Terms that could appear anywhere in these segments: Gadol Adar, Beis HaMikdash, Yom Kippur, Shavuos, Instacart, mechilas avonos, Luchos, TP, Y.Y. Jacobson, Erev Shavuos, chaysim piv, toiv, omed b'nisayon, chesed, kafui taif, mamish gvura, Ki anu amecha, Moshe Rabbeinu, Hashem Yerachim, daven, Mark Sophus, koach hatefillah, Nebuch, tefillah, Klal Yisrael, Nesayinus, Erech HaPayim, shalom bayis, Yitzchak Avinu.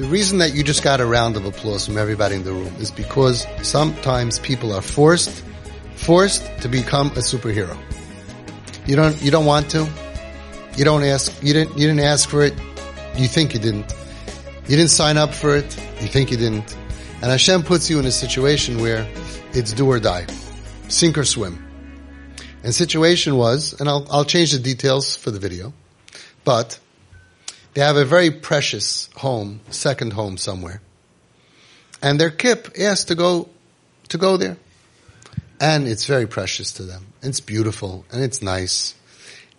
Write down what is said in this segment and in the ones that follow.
The reason that you just got a round of applause from everybody in the room is because sometimes people are forced to become a superhero. You don't want to. You don't ask. You didn't ask for it. You think you didn't. You didn't sign up for it. You think you didn't. And Hashem puts you in a situation where it's do or die, sink or swim. And situation was, and I'll change the details for the video, but they have a very precious home, second home somewhere. And their kip asked to go there. And it's very precious to them. It's beautiful and it's nice.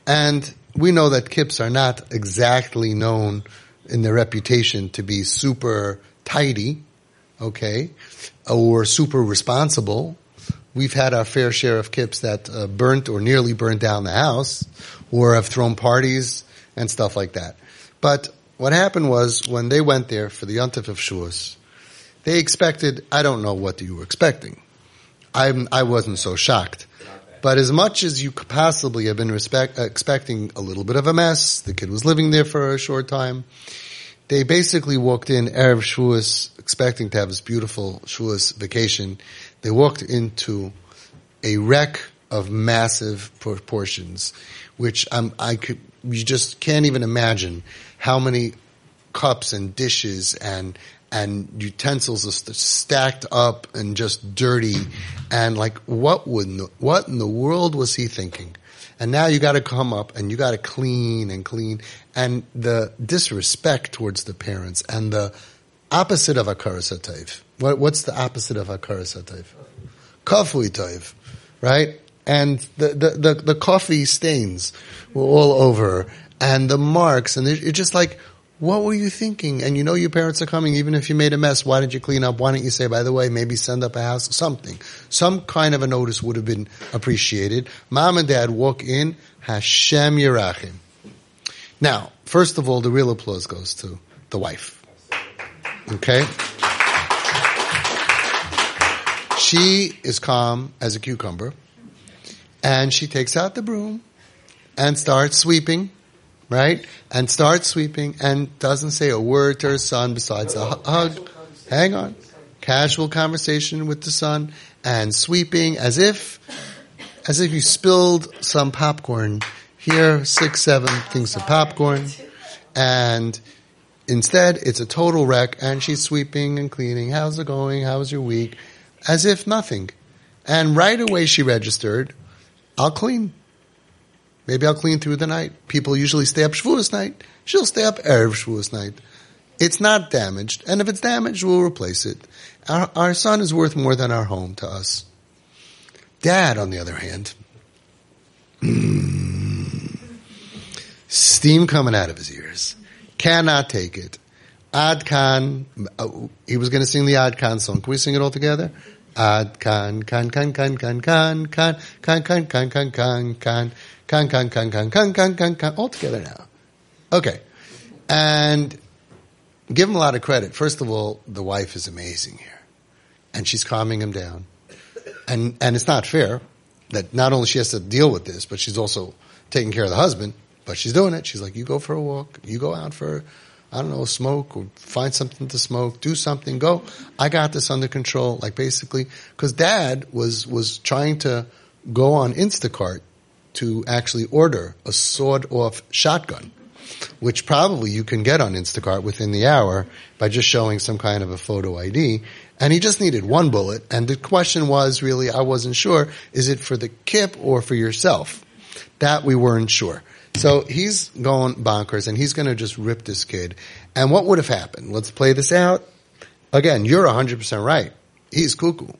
And we know that kips are not exactly known in their reputation to be super tidy, okay, or super responsible. We've had our fair share of kips that burnt or nearly burnt down the house or have thrown parties and stuff like that. But what happened was when they went there for the Yontif of Shavuos, they expected, I don't know what you were expecting. I wasn't so shocked. But as much as you could possibly have been expecting a little bit of a mess, the kid was living there for a short time, they basically walked in Erev Shavuos expecting to have this beautiful Shavuos vacation. They walked into a wreck of massive proportions, which you just can't even imagine how many cups and dishes and utensils are stacked up and just dirty, and like what in the world was he thinking? And now you got to come up and you got to clean, and the disrespect towards the parents and the opposite of a karasa taif. What's the opposite of a karasa taif? Kafui taif, right? And the coffee stains were all over, and the marks, and it's just like, what were you thinking? And you know your parents are coming, even if you made a mess, why didn't you clean up? Why didn't you say, by the way, maybe send up a house, something. Some kind of a notice would have been appreciated. Mom and Dad walk in, Hashem Yerachim. Now, first of all, the real applause goes to the wife. Okay? She is calm as a cucumber, and she takes out the broom and starts sweeping, right? And starts sweeping and doesn't say a word to her son besides a hug. Hang on. Casual conversation with the son and sweeping as if you spilled some popcorn. Here, 6, 7 things of popcorn. And instead, it's a total wreck, and she's sweeping and cleaning. How's it going? How was your week? As if nothing. And right away she registered, I'll clean. Maybe I'll clean through the night. People usually stay up Shavuos night. She'll stay up Erev Shavuos night. It's not damaged. And if it's damaged, we'll replace it. Our son is worth more than our home to us. Dad, on the other hand, steam coming out of his ears. Cannot take it. Ad Khan, he was going to sing the Ad Khan song. Can we sing it all together? Ad Khan, all together now. Okay. And give him a lot of credit. First of all, the wife is amazing here. And she's calming him down. And it's not fair that not only she has to deal with this, but she's also taking care of the husband, but she's doing it. She's like, you go for a walk, you go out for, I don't know, smoke or find something to smoke, do something, go. I got this under control. Like basically, because Dad was trying to go on Instacart to actually order a sawed-off shotgun, which probably you can get on Instacart within the hour by just showing some kind of a photo ID. And he just needed one bullet. And the question was really, I wasn't sure, is it for the kip or for yourself? That we weren't sure. So he's going bonkers, and he's going to just rip this kid. And what would have happened? Let's play this out. Again, you're 100% right. He's cuckoo.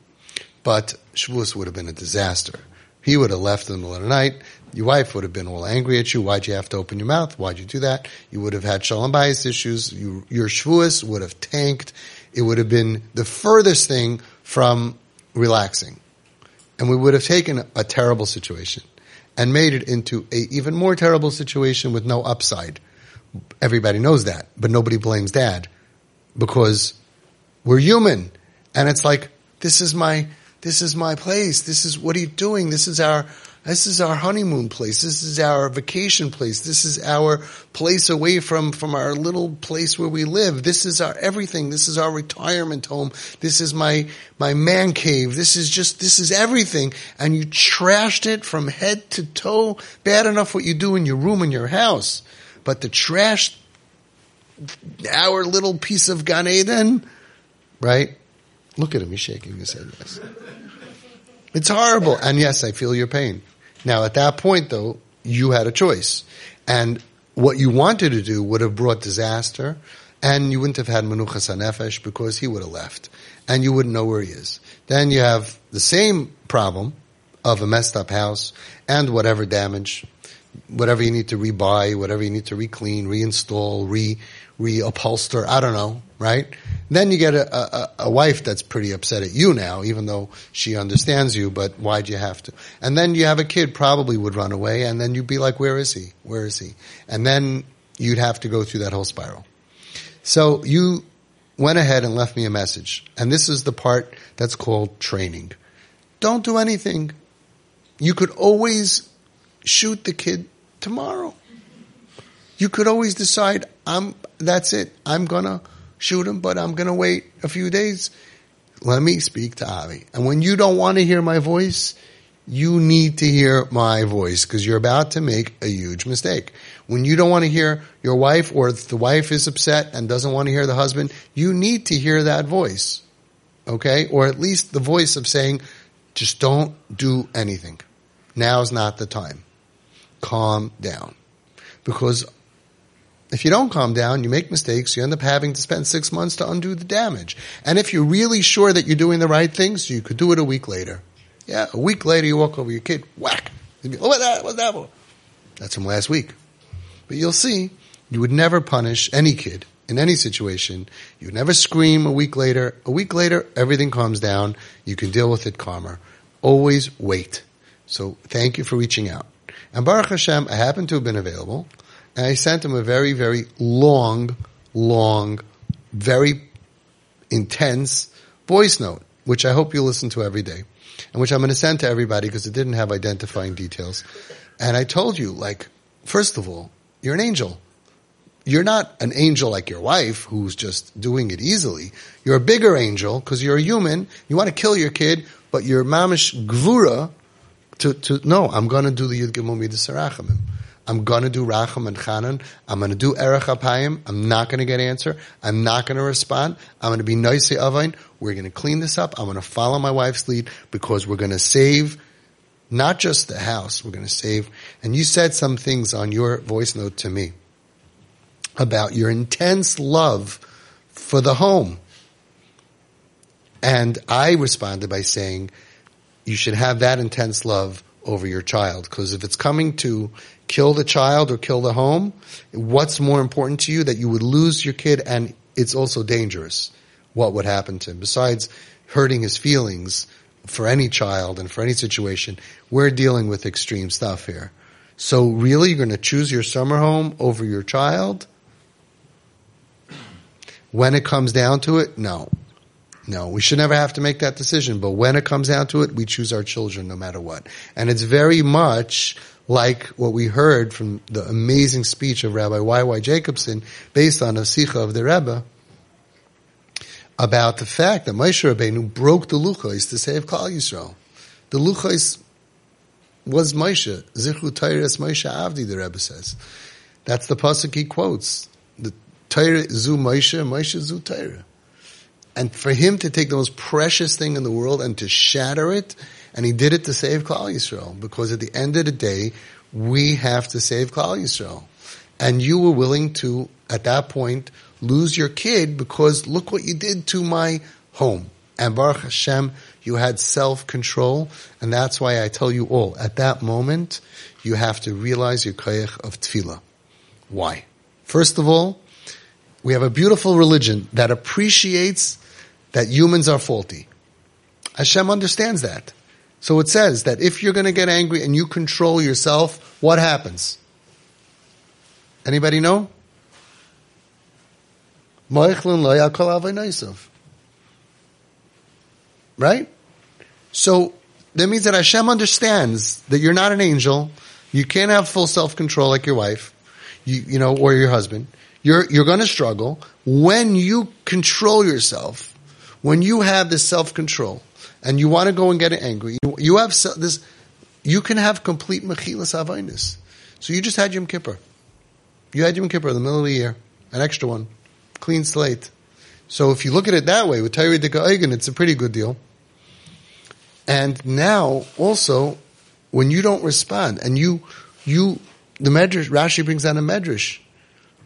But Shavuos would have been a disaster. He would have left in the middle of the night. Your wife would have been all angry at you. Why'd you have to open your mouth? Why'd you do that? You would have had shalom bayis issues. Your Shavuos would have tanked. It would have been the furthest thing from relaxing. And we would have taken a terrible situation and made it into a even more terrible situation with no upside. Everybody knows that, but nobody blames Dad because we're human. And it's like, this is my place. This is, what are you doing? This is our, This is our honeymoon place. This is our vacation place. This is our place away from our little place where we live. This is our everything. This is our retirement home. This is my man cave. This is everything. And you trashed it from head to toe. Bad enough what you do in your room, in your house. But to trash our little piece of Gan Eden, right? Look at him. He's shaking his head. Yes. It's horrible. And yes, I feel your pain. Now, at that point, though, you had a choice. And what you wanted to do would have brought disaster, and you wouldn't have had menuchas hanefesh because he would have left, and you wouldn't know where he is. Then you have the same problem of a messed up house and whatever damage, whatever you need to rebuy, whatever you need to re-clean, reinstall, reupholster, I don't know, right? Then you get a wife that's pretty upset at you now, even though she understands you, but why'd you have to? And then you have a kid probably would run away, and then you'd be like, where is he? Where is he? And then you'd have to go through that whole spiral. So you went ahead and left me a message. And this is the part that's called training. Don't do anything. You could always shoot the kid tomorrow. You could always decide, that's it. I'm going to shoot him, but I'm going to wait a few days. Let me speak to Avi. And when you don't want to hear my voice, you need to hear my voice because you're about to make a huge mistake. When you don't want to hear your wife, or the wife is upset and doesn't want to hear the husband, you need to hear that voice, okay? Or at least the voice of saying, just don't do anything. Now's not the time. Calm down. Because if you don't calm down, you make mistakes, you end up having to spend 6 months to undo the damage. And if you're really sure that you're doing the right things, you could do it a week later. Yeah, a week later you walk over your kid, whack. You'd be, oh, what's that for? That's from last week. But you'll see, you would never punish any kid in any situation. You would never scream a week later. A week later, everything calms down. You can deal with it calmer. Always wait. So thank you for reaching out. And Baruch Hashem, I happen to have been available. And I sent him a very, very long, very intense voice note, which I hope you listen to every day, and which I'm going to send to everybody because it didn't have identifying details. And I told you, like, first of all, you're an angel. You're not an angel like your wife who's just doing it easily. You're a bigger angel because you're a human. You want to kill your kid, but your mamish gvura no, I'm going to do the Yud Gimmel Middos HaRachamim. I'm going to do Racham and Khanan. I'm going to do Erech HaPayim. I'm not going to get an answer. I'm not going to respond. I'm going to be nice to Avain. We're going to clean this up. I'm going to follow my wife's lead because we're going to save not just the house. We're going to save. And you said some things on your voice note to me about your intense love for the home. And I responded by saying you should have that intense love over your child, because if it's coming to kill the child or kill the home, what's more important to you? That you would lose your kid, and it's also dangerous what would happen to him. Besides hurting his feelings for any child and for any situation, we're dealing with extreme stuff here. So really, you're going to choose your summer home over your child? When it comes down to it, no. No, we should never have to make that decision. But when it comes down to it, we choose our children no matter what. And it's very much like what we heard from the amazing speech of Rabbi Y.Y. Jacobson based on a sikha of the Rebbe about the fact that Moshe Rabbeinu broke the Luchos to save Klal Yisrael. The Luchos was Moshe. Zichru Teiras Moshe Avdi, the Rebbe says. That's the pasuk he quotes. The Teira zu Moshe, Moshe zu Teira. And for him to take the most precious thing in the world and to shatter it, and he did it to save Klal Yisrael, because at the end of the day, we have to save Klal Yisrael. And you were willing to, at that point, lose your kid because look what you did to my home. And Baruch Hashem, you had self-control, and that's why I tell you all, at that moment, you have to realize your koach of tefillah. Why? First of all, we have a beautiful religion that appreciates that humans are faulty. Hashem understands that. So it says that if you're going to get angry and you control yourself, what happens? Anybody know? Right? So That means that Hashem understands that you're not an angel. You can't have full self-control like your wife, you know, or your husband. You're going to struggle. When you control yourself, when you have this self-control, and you want to go and get angry, you have this. You can have complete mechilas avonos. So you just had Yom Kippur. You had Yom Kippur in the middle of the year, an extra one, clean slate. So if you look at it that way, with Tayri Dika Eigen, it's a pretty good deal. And now also, when you don't respond, and the medrash, Rashi brings down a medrash,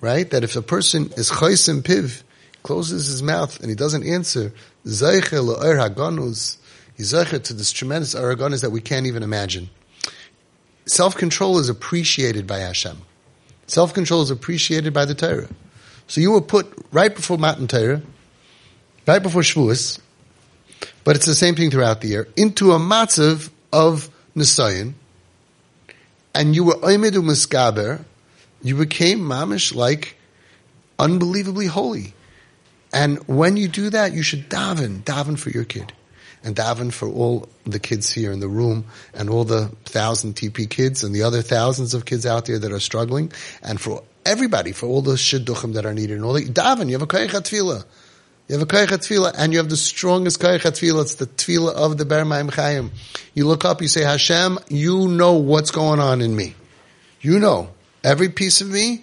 right? That if a person is chaysim piv, closes his mouth and he doesn't answer, zeicher le'er haganus, he's zeicher to this tremendous araganus that we can't even imagine. Self-control is appreciated by Hashem. Self-control is appreciated by the Torah. So you were put right before Matan Torah, right before Shavuos, but it's the same thing throughout the year, into a matzav of Nesayin, and you were omed b'nisayon, you became mamish like unbelievably holy. And when you do that, you should daven for your kid. And daven for all the kids here in the room and all the 1,000 TP kids and the other thousands of kids out there that are struggling. And for everybody, for all the shidduchim that are needed and all the daven, you have a koach hatefillah. You have a koach hatefillah, and you have the strongest koach hatefillah. It's the tefillah of the Ber Mayim Chayim. You look up, you say, Hashem, you know what's going on in me. You know every piece of me.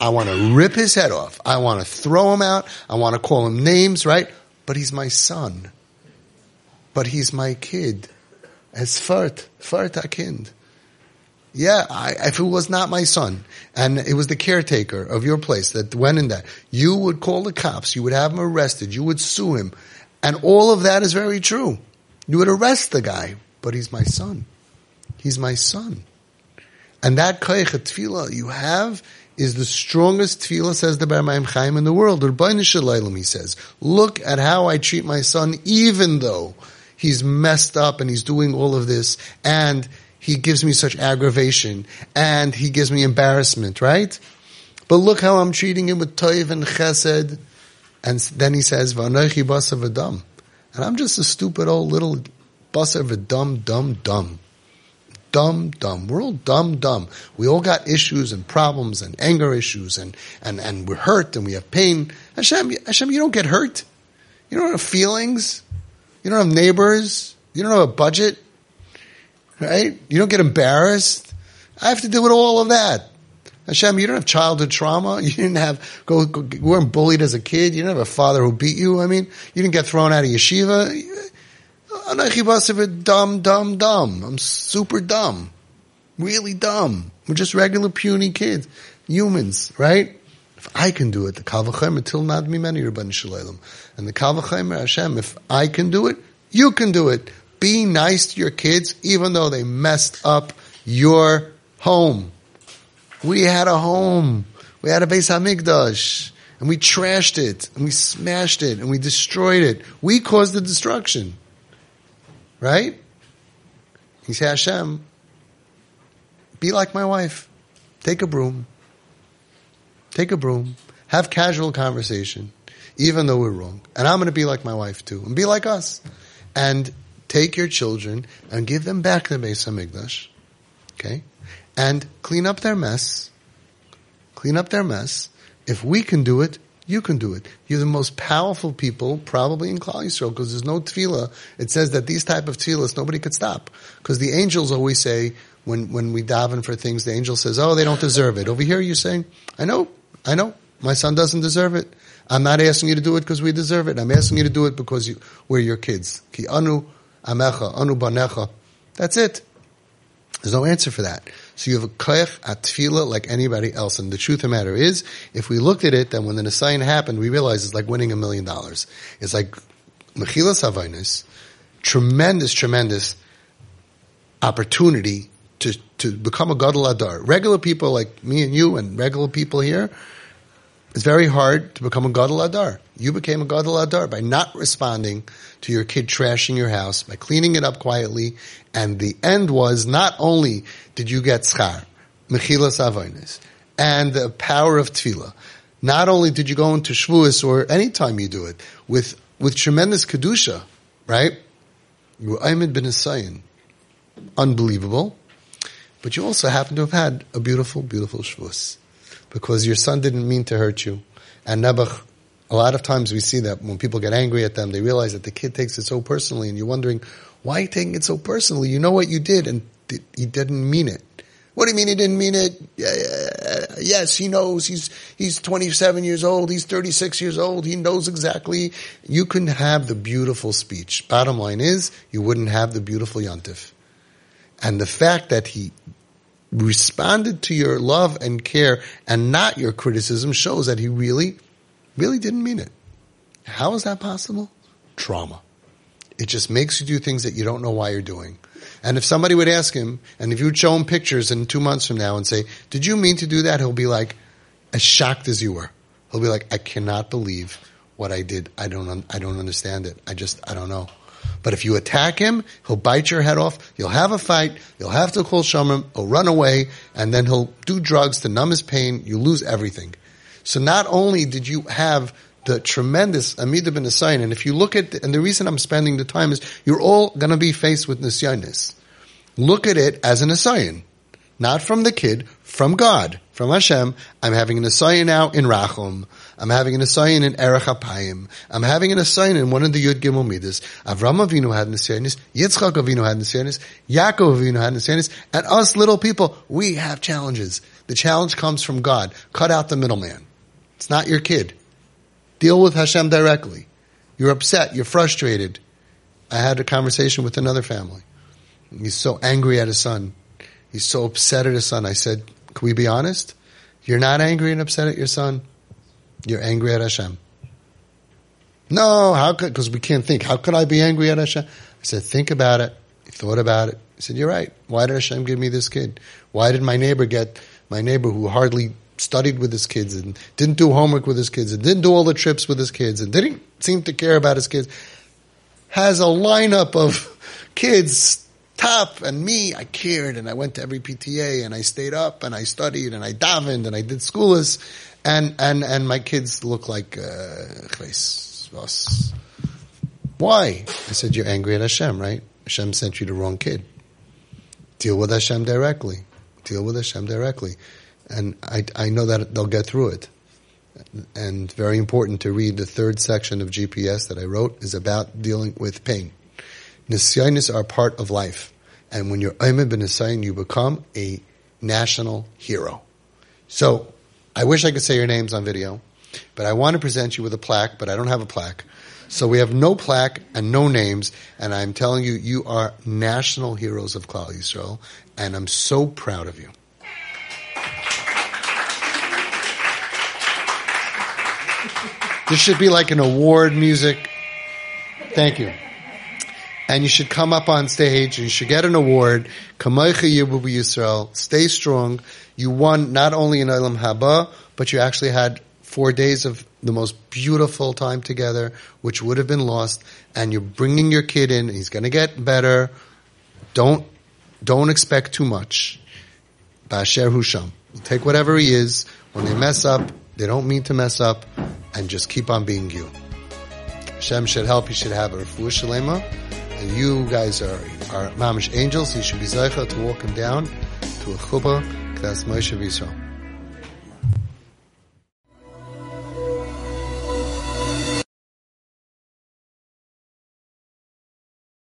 I want to rip his head off. I want to throw him out. I want to call him names, right? But he's my son. But he's my kid. As fart a kind. Yeah, if it was not my son, and it was the caretaker of your place that went in that, you would call the cops, you would have him arrested, you would sue him. And all of that is very true. You would arrest the guy, but he's my son. He's my son. And that koach hatefillah you have is the strongest tefillah, says the Ber Mayim Chaim, in the world. Rebbeinu Shel Olam, he says, look at how I treat my son, even though he's messed up and he's doing all of this, and he gives me such aggravation, and he gives me embarrassment, right? But look how I'm treating him with toiv and chesed. And then he says, V'anochi basar v'dam. And I'm just a stupid old little basar v'dam, dumb. We're all dumb. We all got issues and problems and anger issues and we're hurt and we have pain. Hashem, you don't get hurt. You don't have feelings. You don't have neighbors. You don't have a budget. Right? You don't get embarrassed. I have to deal with all of that. Hashem, you don't have childhood trauma. You didn't you weren't bullied as a kid. You didn't have a father who beat you. I mean, you didn't get thrown out of yeshiva. Dumb. I'm super dumb. Really dumb. We're just regular puny kids. Humans, right? If I can do it, the Kal V'chomer, till not me many Rebbeinu Shel Olam. And the Kal V'chomer, Hashem, if I can do it, you can do it. Be nice to your kids, even though they messed up your home. We had a home. We had a Beis HaMikdash. And we trashed it. And we smashed it. And we destroyed it. We caused the destruction. Right? He said, Hashem, be like my wife. Take a broom. Have casual conversation, even though we're wrong. And I'm going to be like my wife too. And be like us. And take your children and give them back the Beis HaMikdash. Okay? And clean up their mess. If we can do it, you can do it. You're the most powerful people probably in Klal Yisrael, because there's no tefillah. It says that these type of tefillahs nobody could stop, because the angels always say when we daven for things, the angel says, "Oh, they don't deserve it." Over here, you're saying, "I know, my son doesn't deserve it. I'm not asking you to do it because we deserve it. I'm asking you to do it because we're your kids." Ki anu amecha, anu banecha. That's it. There's no answer for that. So you have a koach hatefillah like anybody else. And the truth of the matter is, if we looked at it, then when the Asayin happened, we realized it's like winning $1 million. It's like mechilas avonos, tremendous opportunity to become a Gadol Adar. Regular people like me and you and regular people here, it's very hard to become a Gadol Adar. You became a Gadol Adar by not responding to your kid trashing your house, by cleaning it up quietly, and the end was not only did you get schar, mechilas avonos, and the power of tefillah, not only did you go into Shavuos or any time you do it with tremendous kedusha, right? omed b'nisayon. Unbelievable. But you also happen to have had a beautiful, beautiful Shavuos. Because your son didn't mean to hurt you. And Nebuch, a lot of times we see that when people get angry at them, they realize that the kid takes it so personally. And you're wondering, why are you taking it so personally? You know what you did, and he didn't mean it. What do you mean he didn't mean it? Yes, he knows. He's 27 years old. He's 36 years old. He knows exactly. You couldn't have the beautiful speech. Bottom line is, you wouldn't have the beautiful Yontif. And the fact that he responded to your love and care and not your criticism shows that he really, really didn't mean it. How is that possible? Trauma. It just makes you do things that you don't know why you're doing. And if somebody would ask him, and if you would show him pictures in 2 months from now and say, did you mean to do that? He'll be like, as shocked as you were. He'll be like, I cannot believe what I did. I don't understand it. I don't know. But if you attack him, he'll bite your head off. You'll have a fight. You'll have to call Shamrim. He'll run away. And then he'll do drugs to numb his pain. You lose everything. So not only did you have the tremendous Amida ben Assign, and if you look at, and the reason I'm spending the time is, you're all going to be faced with Nesayinus. Look at it as an Asayin. Not from the kid, from God, from Hashem. I'm having an Asayin now in Racham. I'm having an Asayin in Erech HaPayim. I'm having an Asayin in one of the Yud Gimmel Middos. Avram Avinu had Nesayinus, Yitzchak Avinu had Nesayinus, Yaakov Avinu had Nesayinus, and us little people, we have challenges. The challenge comes from God. Cut out the middleman. It's not your kid. Deal with Hashem directly. You're upset. You're frustrated. I had a conversation with another family. He's so angry at his son. He's so upset at his son. I said, can we be honest? You're not angry and upset at your son. You're angry at Hashem. No, how could, because we can't think. How could I be angry at Hashem? I said, think about it. He thought about it. He said, you're right. Why did Hashem give me this kid? Why did my neighbor who hardly studied with his kids and didn't do homework with his kids and didn't do all the trips with his kids and didn't seem to care about his kids, has a lineup of kids, top, and me, I cared, and I went to every PTA, and I stayed up, and I studied, and I davened, and I did schoolas, and my kids look like why? I said, you're angry at Hashem, right? Hashem sent you the wrong kid. Deal with Hashem directly. And I know that they'll get through it. And very important to read the third section of GPS that I wrote is about dealing with pain. Nesayinus are part of life. And when you're omed b'nisayon, you become a national hero. So I wish I could say your names on video, but I want to present you with a plaque, but I don't have a plaque. So we have no plaque and no names, and I'm telling you, you are national heroes of Klal Yisrael, and I'm so proud of you. This should be like an award music. Thank you. And you should come up on stage and you should get an award. Kamoicha Yibubu Yisrael. Stay strong. You won not only in Olam Haba, but you actually had 4 days of the most beautiful time together, which would have been lost. And you're bringing your kid in. He's going to get better. Don't expect too much. Ba'asher Husham. Take whatever he is. When they mess up, they don't mean to mess up, and just keep on being you. Hashem should help. You should have a refuah shalema, and you guys are mamish angels. You should be zeicha to walk him down to a chuppah. That's Moshe Yisrael.